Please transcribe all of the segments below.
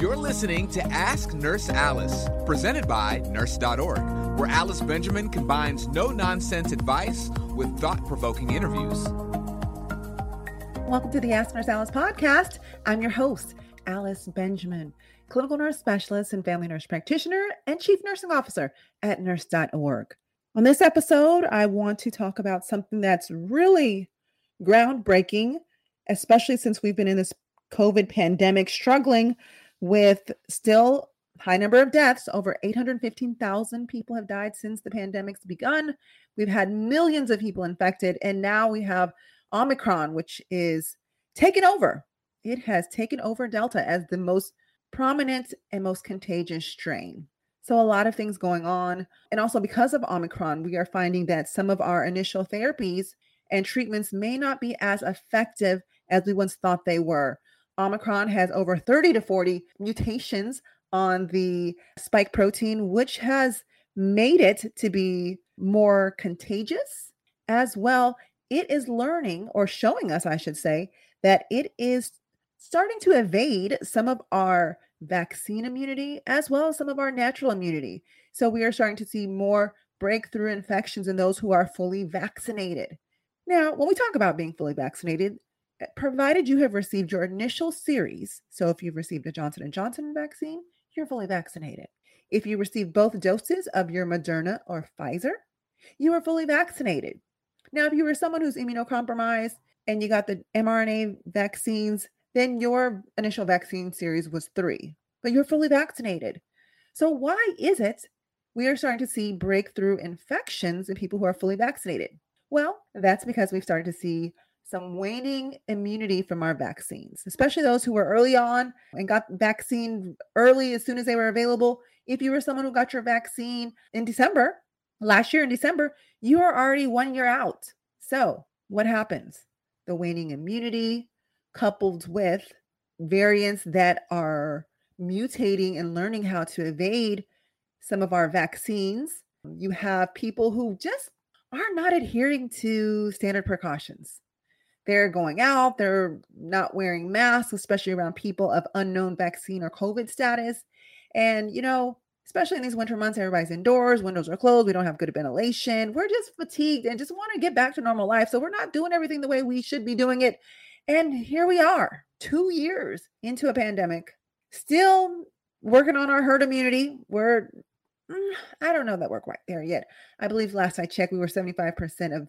You're listening to Ask Nurse Alice, presented by Nurse.org, where Alice Benjamin combines no-nonsense advice with thought-provoking interviews. Welcome to the Ask Nurse Alice podcast. I'm your host, Alice Benjamin, clinical nurse specialist and family nurse practitioner and chief nursing officer at Nurse.org. On this episode, I want to talk about something that's really groundbreaking, especially since we've been in this COVID pandemic struggling with still high number of deaths. Over 815,000 people have died since the pandemic's begun. We've had millions of people infected, and now we have Omicron, which is taken over. It has taken over Delta as the most prominent and most contagious strain. So a lot of things going on. And also because of Omicron, we are finding that some of our initial therapies and treatments may not be as effective as we once thought they were. Omicron has over 30 to 40 mutations on the spike protein, which has made it to be more contagious. As well, it is learning, or showing us, I should say, that it is starting to evade some of our vaccine immunity as well as some of our natural immunity. So we are starting to see more breakthrough infections in those who are fully vaccinated. Now, when we talk about being fully vaccinated, provided you have received your initial series, so if you've received a Johnson & Johnson vaccine, you're fully vaccinated. If you received both doses of your Moderna or Pfizer, you are fully vaccinated. Now, if you were someone who's immunocompromised and you got the mRNA vaccines, then your initial vaccine series was 3, but you're fully vaccinated. So why is it we are starting to see breakthrough infections in people who are fully vaccinated? Well, that's because we've started to see some waning immunity from our vaccines, especially those who were early on and got vaccine early as soon as they were available. If you were someone who got your vaccine in December, last year in December, you are already 1 year out. So what happens? The waning immunity coupled with variants that are mutating and learning how to evade some of our vaccines. You have people who just are not adhering to standard precautions. They're going out, they're not wearing masks, especially around people of unknown vaccine or COVID status. And, you know, especially in these winter months, everybody's indoors, windows are closed, we don't have good ventilation, we're just fatigued and just want to get back to normal life. So we're not doing everything the way we should be doing it. And here we are, 2 years into a pandemic, still working on our herd immunity. We're, I don't know that we're quite there yet. I believe last I checked, we were 75% of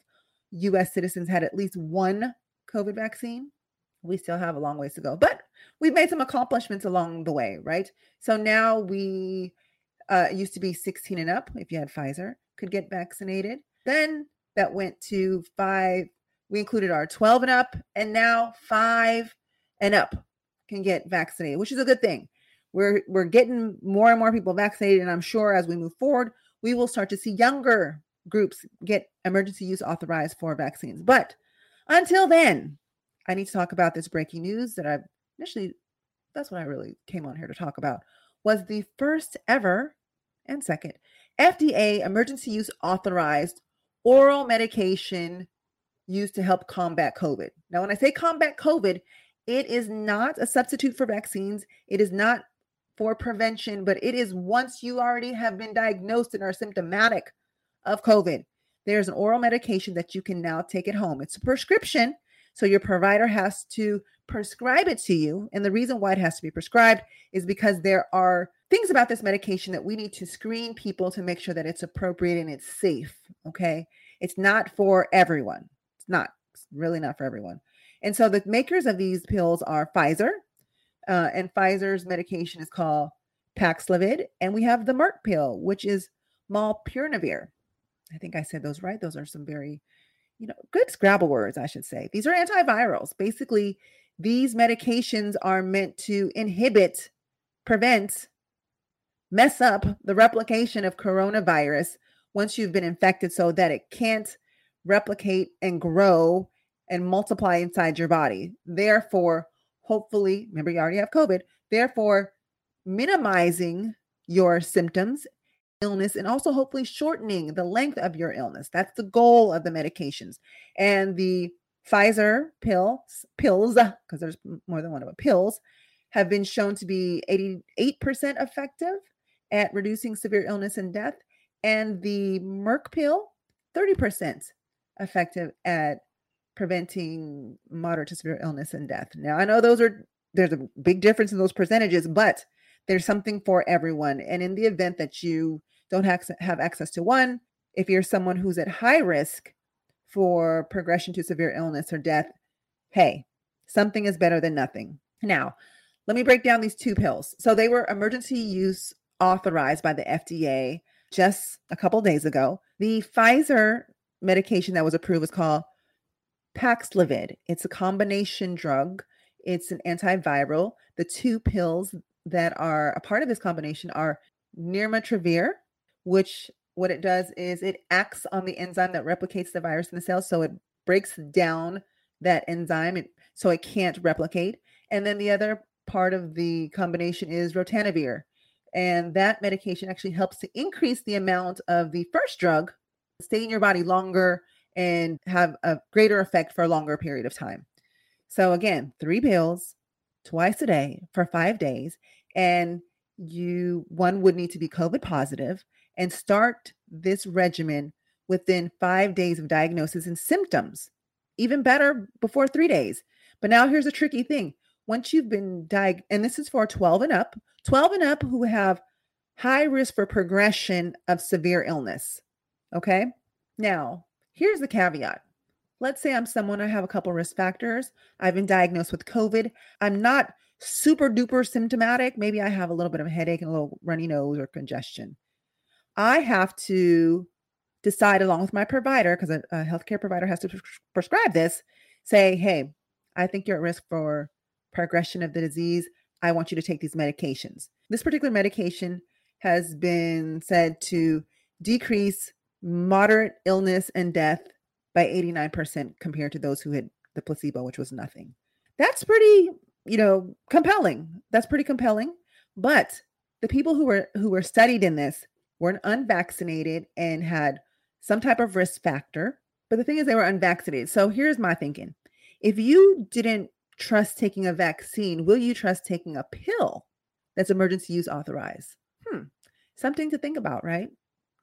U.S. citizens had at least one COVID vaccine. We still have a long ways to go, but we've made some accomplishments along the way, right? So now we used to be 16 and up, if you had Pfizer, could get vaccinated. Then that went to 5. We included our 12 and up, and now 5 and up can get vaccinated, which is a good thing. We're getting more and more people vaccinated, and I'm sure as we move forward, we will start to see younger groups get emergency use authorized for vaccines. But until then, I need to talk about this breaking news that I've initially, that's what I really came on here to talk about, was the first ever and second FDA emergency use authorized oral medication used to help combat COVID. Now, when I say combat COVID, it is not a substitute for vaccines. It is not for prevention, but it is once you already have been diagnosed and are symptomatic of COVID. There's an oral medication that you can now take at home. It's a prescription, so your provider has to prescribe it to you. And the reason why it has to be prescribed is because there are things about this medication that we need to screen people to make sure that it's appropriate and it's safe, okay? It's not for everyone. It's really not for everyone. And so the makers of these pills are Pfizer, and Pfizer's medication is called Paxlovid. And we have the Merck pill, which is Molnupiravir. I think I said those right. Those are some very, good Scrabble words, I should say. These are antivirals. Basically, these medications are meant to inhibit, prevent, mess up the replication of coronavirus once you've been infected so that it can't replicate and grow and multiply inside your body. Therefore, hopefully, remember you already have COVID, therefore minimizing your symptoms, illness, and also hopefully shortening the length of your illness. That's the goal of the medications. And the Pfizer pills, because there's more than one of them, pills have been shown to be 88% effective at reducing severe illness and death. And the Merck pill, 30% effective at preventing moderate to severe illness and death. Now, I know there's a big difference in those percentages, but there's something for everyone. And in the event that you don't have access to one, if you're someone who's at high risk for progression to severe illness or death, hey, something is better than nothing. Now, let me break down these two pills. So they were emergency use authorized by the FDA just a couple of days ago. The Pfizer medication that was approved was called Paxlovid. It's a combination drug. It's an antiviral. The two pills that are a part of this combination are Nirmatrelvir, which what it does is it acts on the enzyme that replicates the virus in the cell. So it breaks down that enzyme so it can't replicate. And then the other part of the combination is ritonavir. And that medication actually helps to increase the amount of the first drug, stay in your body longer, and have a greater effect for a longer period of time. So again, three pills twice a day for 5 days. And one would need to be COVID positive and start this regimen within 5 days of diagnosis and symptoms, even better before 3 days. But now here's a tricky thing. Once you've been diagnosed, and this is for 12 and up who have high risk for progression of severe illness. Okay. Now, here's the caveat. Let's say I'm someone, I have a couple risk factors. I've been diagnosed with COVID. I'm not super duper symptomatic. Maybe I have a little bit of a headache and a little runny nose or congestion. I have to decide along with my provider, because a healthcare provider has to prescribe this, say, hey, I think you're at risk for progression of the disease. I want you to take these medications. This particular medication has been said to decrease moderate illness and death by 89% compared to those who had the placebo, which was nothing. That's pretty, compelling. That's pretty compelling. But the people who were studied in this were unvaccinated and had some type of risk factor. But the thing is, they were unvaccinated. So here's my thinking. If you didn't trust taking a vaccine, will you trust taking a pill that's emergency use authorized? Something to think about, right?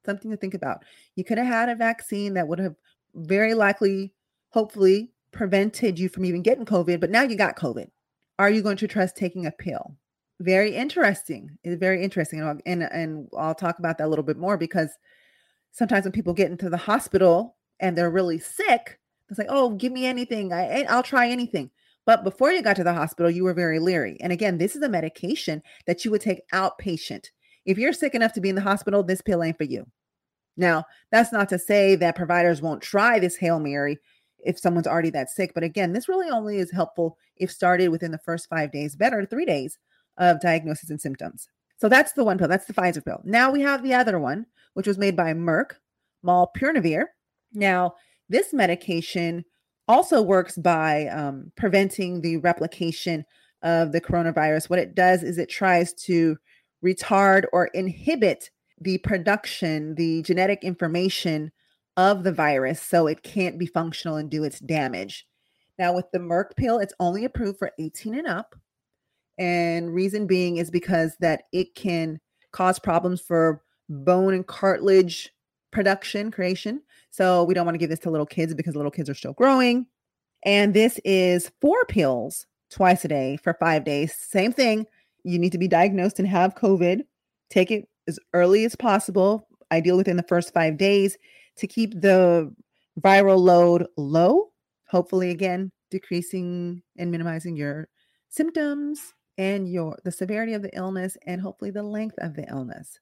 Something to think about. You could have had a vaccine that would have very likely, hopefully, prevented you from even getting COVID, but now you got COVID. Are you going to trust taking a pill? Very interesting. It's very interesting. And I'll talk about that a little bit more, because sometimes when people get into the hospital and they're really sick, it's like, oh, give me anything. I'll try anything. But before you got to the hospital, you were very leery. And again, this is a medication that you would take outpatient. If you're sick enough to be in the hospital, this pill ain't for you. Now, that's not to say that providers won't try this Hail Mary if someone's already that sick. But again, this really only is helpful if started within the first 5 days, better 3 days of diagnosis and symptoms. So that's the one pill. That's the Pfizer pill. Now we have the other one, which was made by Merck, Molnupiravir. Now, this medication also works by preventing the replication of the coronavirus. What it does is it tries to retard or inhibit the production, the genetic information of the virus, so it can't be functional and do its damage. Now, with the Merck pill, it's only approved for 18 and up. And reason being is because that it can cause problems for bone and cartilage creation. So we don't want to give this to little kids because little kids are still growing. And this is 4 pills twice a day for 5 days. Same thing. You need to be diagnosed and have COVID. Take it as early as possible, ideally within the first 5 days, to keep the viral load low. Hopefully, again, decreasing and minimizing your symptoms and the severity of the illness, and hopefully the length of the illness.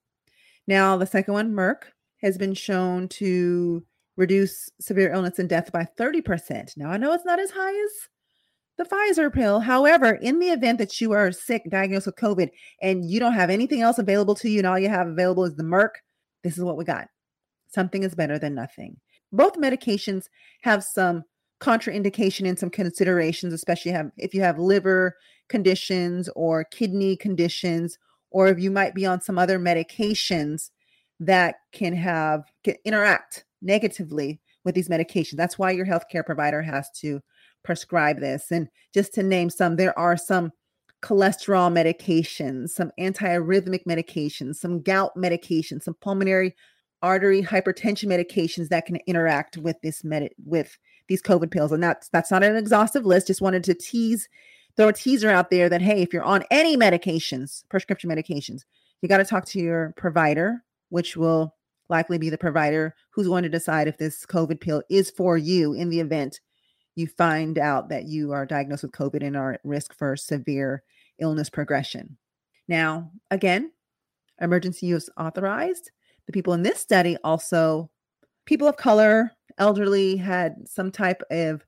Now, the second one, Merck, has been shown to reduce severe illness and death by 30%. Now, I know it's not as high as the Pfizer pill. However, in the event that you are sick, diagnosed with COVID, and you don't have anything else available to you and all you have available is the Merck, this is what we got. Something is better than nothing. Both medications have some contraindication and some considerations, especially if you have liver conditions or kidney conditions, or if you might be on some other medications that can interact negatively with these medications. That's why your healthcare provider has to prescribe this. And just to name some, there are some cholesterol medications, some antiarrhythmic medications, some gout medications, some pulmonary artery hypertension medications that can interact with with these COVID pills. And that's not an exhaustive list. Just wanted to throw a teaser out there that, hey, if you're on any medications, prescription medications, you got to talk to your provider, which will likely be the provider who's going to decide if this COVID pill is for you in the event you find out that you are diagnosed with COVID and are at risk for severe illness progression. Now, again, emergency use authorized. The people in this study also, people of color, elderly, had some type of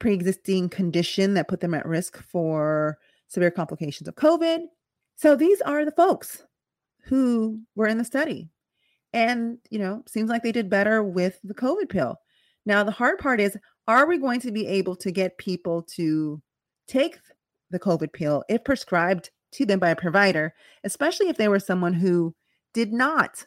pre-existing condition that put them at risk for severe complications of COVID. So these are the folks who were in the study. And, seems like they did better with the COVID pill. Now, the hard part is, are we going to be able to get people to take the COVID pill if prescribed to them by a provider, especially if they were someone who did not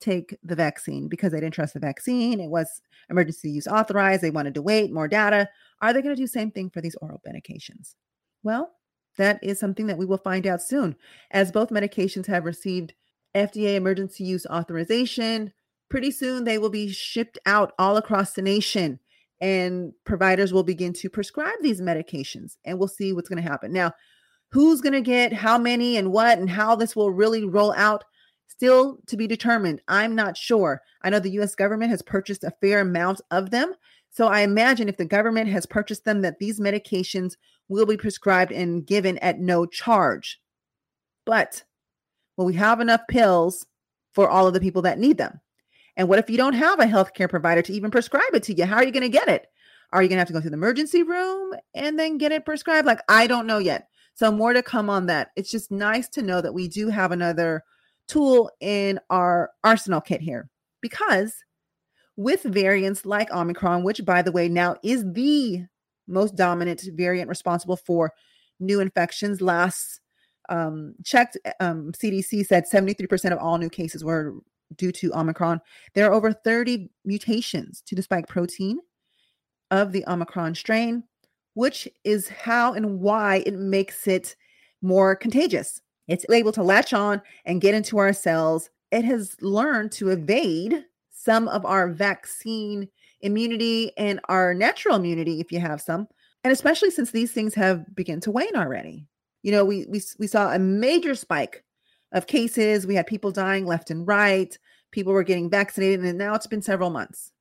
take the vaccine because they didn't trust the vaccine? It was emergency use authorized. They wanted to wait, more data. Are they going to do the same thing for these oral medications? Well, that is something that we will find out soon, as both medications have received FDA emergency use authorization. Pretty soon they will be shipped out all across the nation, and providers will begin to prescribe these medications, and we'll see what's going to happen. Now, who's going to get how many and what and how this will really roll out, still to be determined. I'm not sure. I know the U.S. government has purchased a fair amount of them. So I imagine if the government has purchased them, that these medications will be prescribed and given at no charge. But will we have enough pills for all of the people that need them? And what if you don't have a healthcare provider to even prescribe it to you? How are you going to get it? Are you going to have to go through the emergency room and then get it prescribed? I don't know yet. So more to come on that. It's just nice to know that we do have another tool in our arsenal kit here, because with variants like Omicron, which, by the way, now is the most dominant variant responsible for new infections. Last checked, CDC said 73% of all new cases were due to Omicron. There are over 30 mutations to the spike protein of the Omicron strain, which is how and why it makes it more contagious. It's able to latch on and get into our cells. It has learned to evade some of our vaccine immunity and our natural immunity, if you have some, and especially since these things have begun to wane already. We saw a major spike of cases. We had people dying left and right. People were getting vaccinated, and now it's been several months.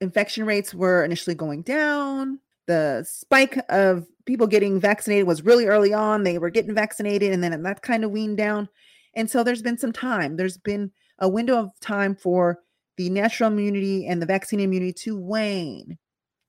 Infection rates were initially going down. The spike of people getting vaccinated was really early on. They were getting vaccinated, and then that kind of weaned down. And so there's been some time. There's been a window of time for the natural immunity and the vaccine immunity to wane,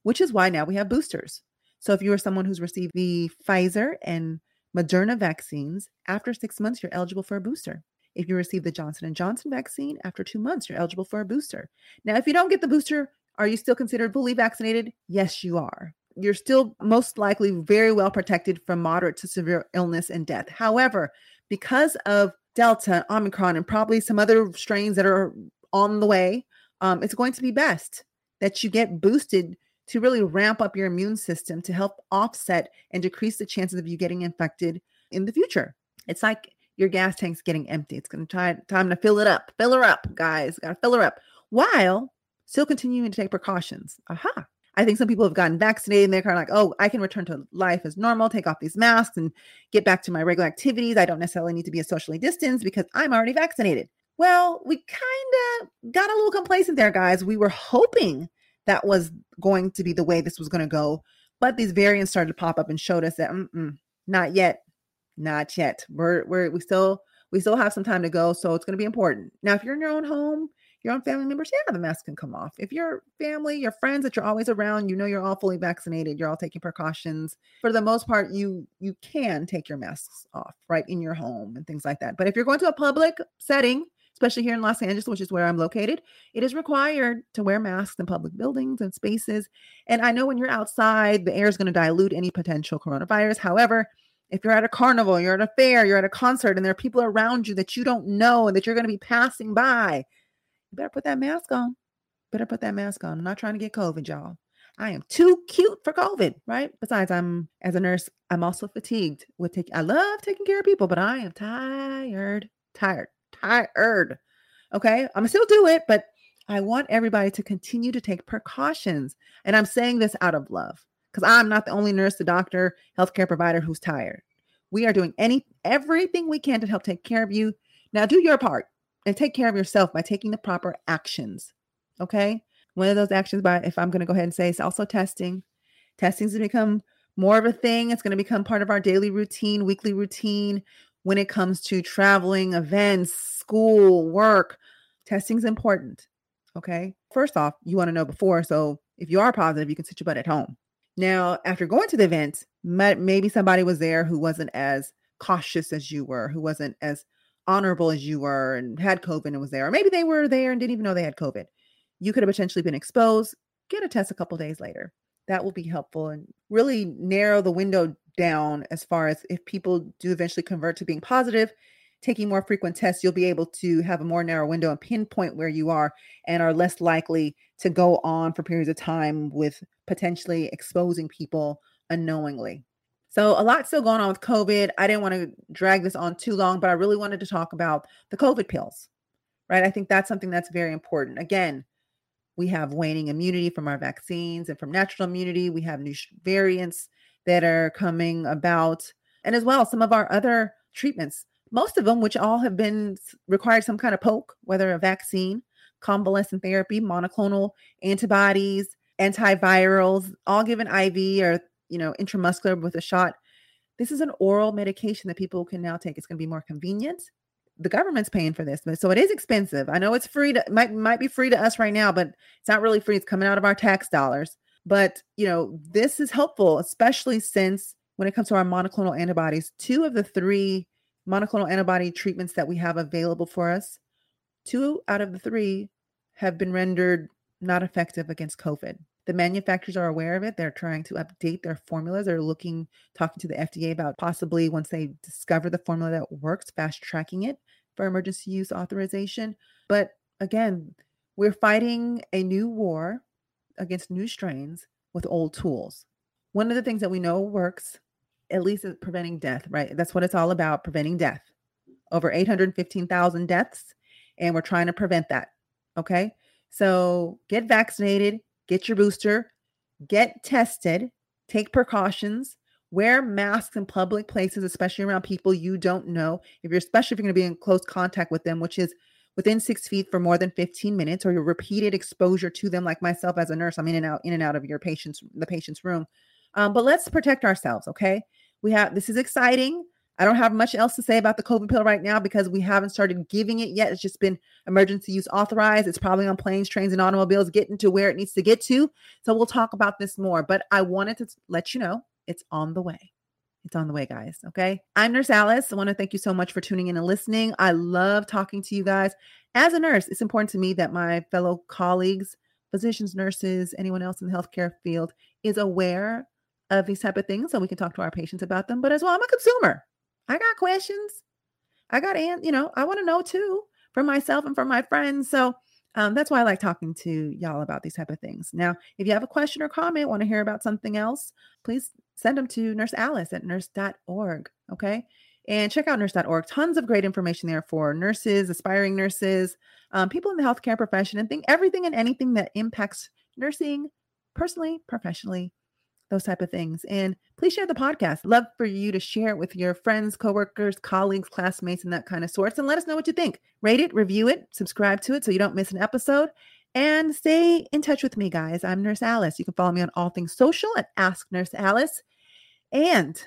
which is why now we have boosters. So if you are someone who's received the Pfizer and Moderna vaccines, after 6 months, you're eligible for a booster. If you receive the Johnson & Johnson vaccine, after 2 months, you're eligible for a booster. Now, if you don't get the booster, are you still considered fully vaccinated? Yes, you are. You're still most likely very well protected from moderate to severe illness and death. However, because of Delta, Omicron, and probably some other strains that are on the way, it's going to be best that you get boosted to really ramp up your immune system to help offset and decrease the chances of you getting infected in the future. It's like your gas tank's getting empty. It's going to time to fill it up. Fill her up, guys. Got to fill her up while still continuing to take precautions. Aha. I think some people have gotten vaccinated and they're kind of like, oh, I can return to life as normal, take off these masks and get back to my regular activities. I don't necessarily need to be socially distanced because I'm already vaccinated. Well, we kind of got a little complacent there, guys. We were hoping that was going to be the way this was going to go, but these variants started to pop up and showed us that not yet. We still have some time to go, so it's going to be important. Now, if you're in your own home, your own family members, yeah, the mask can come off. If your family, your friends that you're always around, you know, you're all fully vaccinated, you're all taking precautions. For the most part, you can take your masks off, right, in your home and things like that. But if you're going to a public setting, especially here in Los Angeles, which is where I'm located, it is required to wear masks in public buildings and spaces. And I know when you're outside, the air is going to dilute any potential coronavirus. However, if you're at a carnival, you're at a fair, you're at a concert, and there are people around you that you don't know and that you're going to be passing by, you better put that mask on. Better put that mask on. I'm not trying to get COVID, y'all. I am too cute for COVID, right? Besides, I'm, as a nurse, I'm also fatigued with I love taking care of people, but I am tired. Okay. I'm gonna still do it, but I want everybody to continue to take precautions. And I'm saying this out of love because I'm not the only nurse, the doctor, healthcare provider who's tired. We are doing everything we can to help take care of you. Now do your part and take care of yourself by taking the proper actions. Okay. One of those actions if I'm going to go ahead and say, it's also testing. Testing's going to become more of a thing. It's going to become part of our daily routine, weekly routine. When it comes to traveling, events, school, work, testing's important, okay? First off, you want to know before, so if you are positive, you can sit your butt at home. Now, after going to the event, maybe somebody was there who wasn't as cautious as you were, who wasn't as honorable as you were and had COVID and was there, or maybe they were there and didn't even know they had COVID. You could have potentially been exposed. Get a test a couple days later. That will be helpful and really narrow the window down as far as if people do eventually convert to being positive, taking more frequent tests, you'll be able to have a more narrow window and pinpoint where you are and are less likely to go on for periods of time with potentially exposing people unknowingly. So a lot still going on with COVID. I didn't want to drag this on too long, but I really wanted to talk about the COVID pills, right? I think that's something that's very important. Again, we have waning immunity from our vaccines and from natural immunity. We have new variants that are coming about, and as well, some of our other treatments, most of them, which all have been required some kind of poke, whether a vaccine, convalescent therapy, monoclonal antibodies, antivirals, all given IV or, intramuscular with a shot. This is an oral medication that people can now take. It's going to be more convenient. The government's paying for this, so it is expensive. I know it's free to, might be free to us right now, but it's not really free. It's coming out of our tax dollars. But, this is helpful, especially since when it comes to our monoclonal antibodies, 2 of the 3 monoclonal antibody treatments that we have available for us, 2 out of the 3 have been rendered not effective against COVID. The manufacturers are aware of it. They're trying to update their formulas. They're talking to the FDA about possibly once they discover the formula that works, fast tracking it for emergency use authorization. But again, we're fighting a new war against new strains with old tools. One of the things that we know works, at least, is preventing death, right? That's what it's all about, preventing death. Over 815,000 deaths, and we're trying to prevent that, okay? So get vaccinated, get your booster, get tested, take precautions, wear masks in public places, especially around people you don't know, especially if you're going to be in close contact with them, which is within 6 feet for more than 15 minutes, or your repeated exposure to them, like myself as a nurse, I'm in and out of the patient's room. But let's protect ourselves, okay? This is exciting. I don't have much else to say about the COVID pill right now because we haven't started giving it yet. It's just been emergency use authorized. It's probably on planes, trains, and automobiles, getting to where it needs to get to. So we'll talk about this more, but I wanted to let you know it's on the way. It's on the way, guys. Okay. I'm Nurse Alice. I want to thank you so much for tuning in and listening. I love talking to you guys. As a nurse, it's important to me that my fellow colleagues, physicians, nurses, anyone else in the healthcare field is aware of these type of things so we can talk to our patients about them. But as well, I'm a consumer. I got questions. I want to know too for myself and for my friends. So that's why I like talking to y'all about these type of things. Now, if you have a question or comment, want to hear about something else, please send them to Nurse Alice at Nurse.org, okay? And check out Nurse.org. Tons of great information there for nurses, aspiring nurses, people in the healthcare profession, and everything and anything that impacts nursing, personally, professionally, those type of things. And please share the podcast. Love for you to share it with your friends, coworkers, colleagues, classmates, and that kind of sorts. And let us know what you think. Rate it, review it, subscribe to it so you don't miss an episode. And stay in touch with me, guys. I'm Nurse Alice. You can follow me on all things social at Ask Nurse Alice. And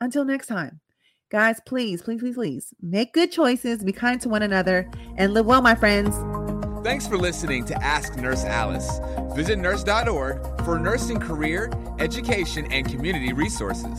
until next time, guys, please, please, please, please make good choices, be kind to one another, and live well, my friends. Thanks for listening to Ask Nurse Alice. Visit Nurse.org for nursing career, education, and community resources.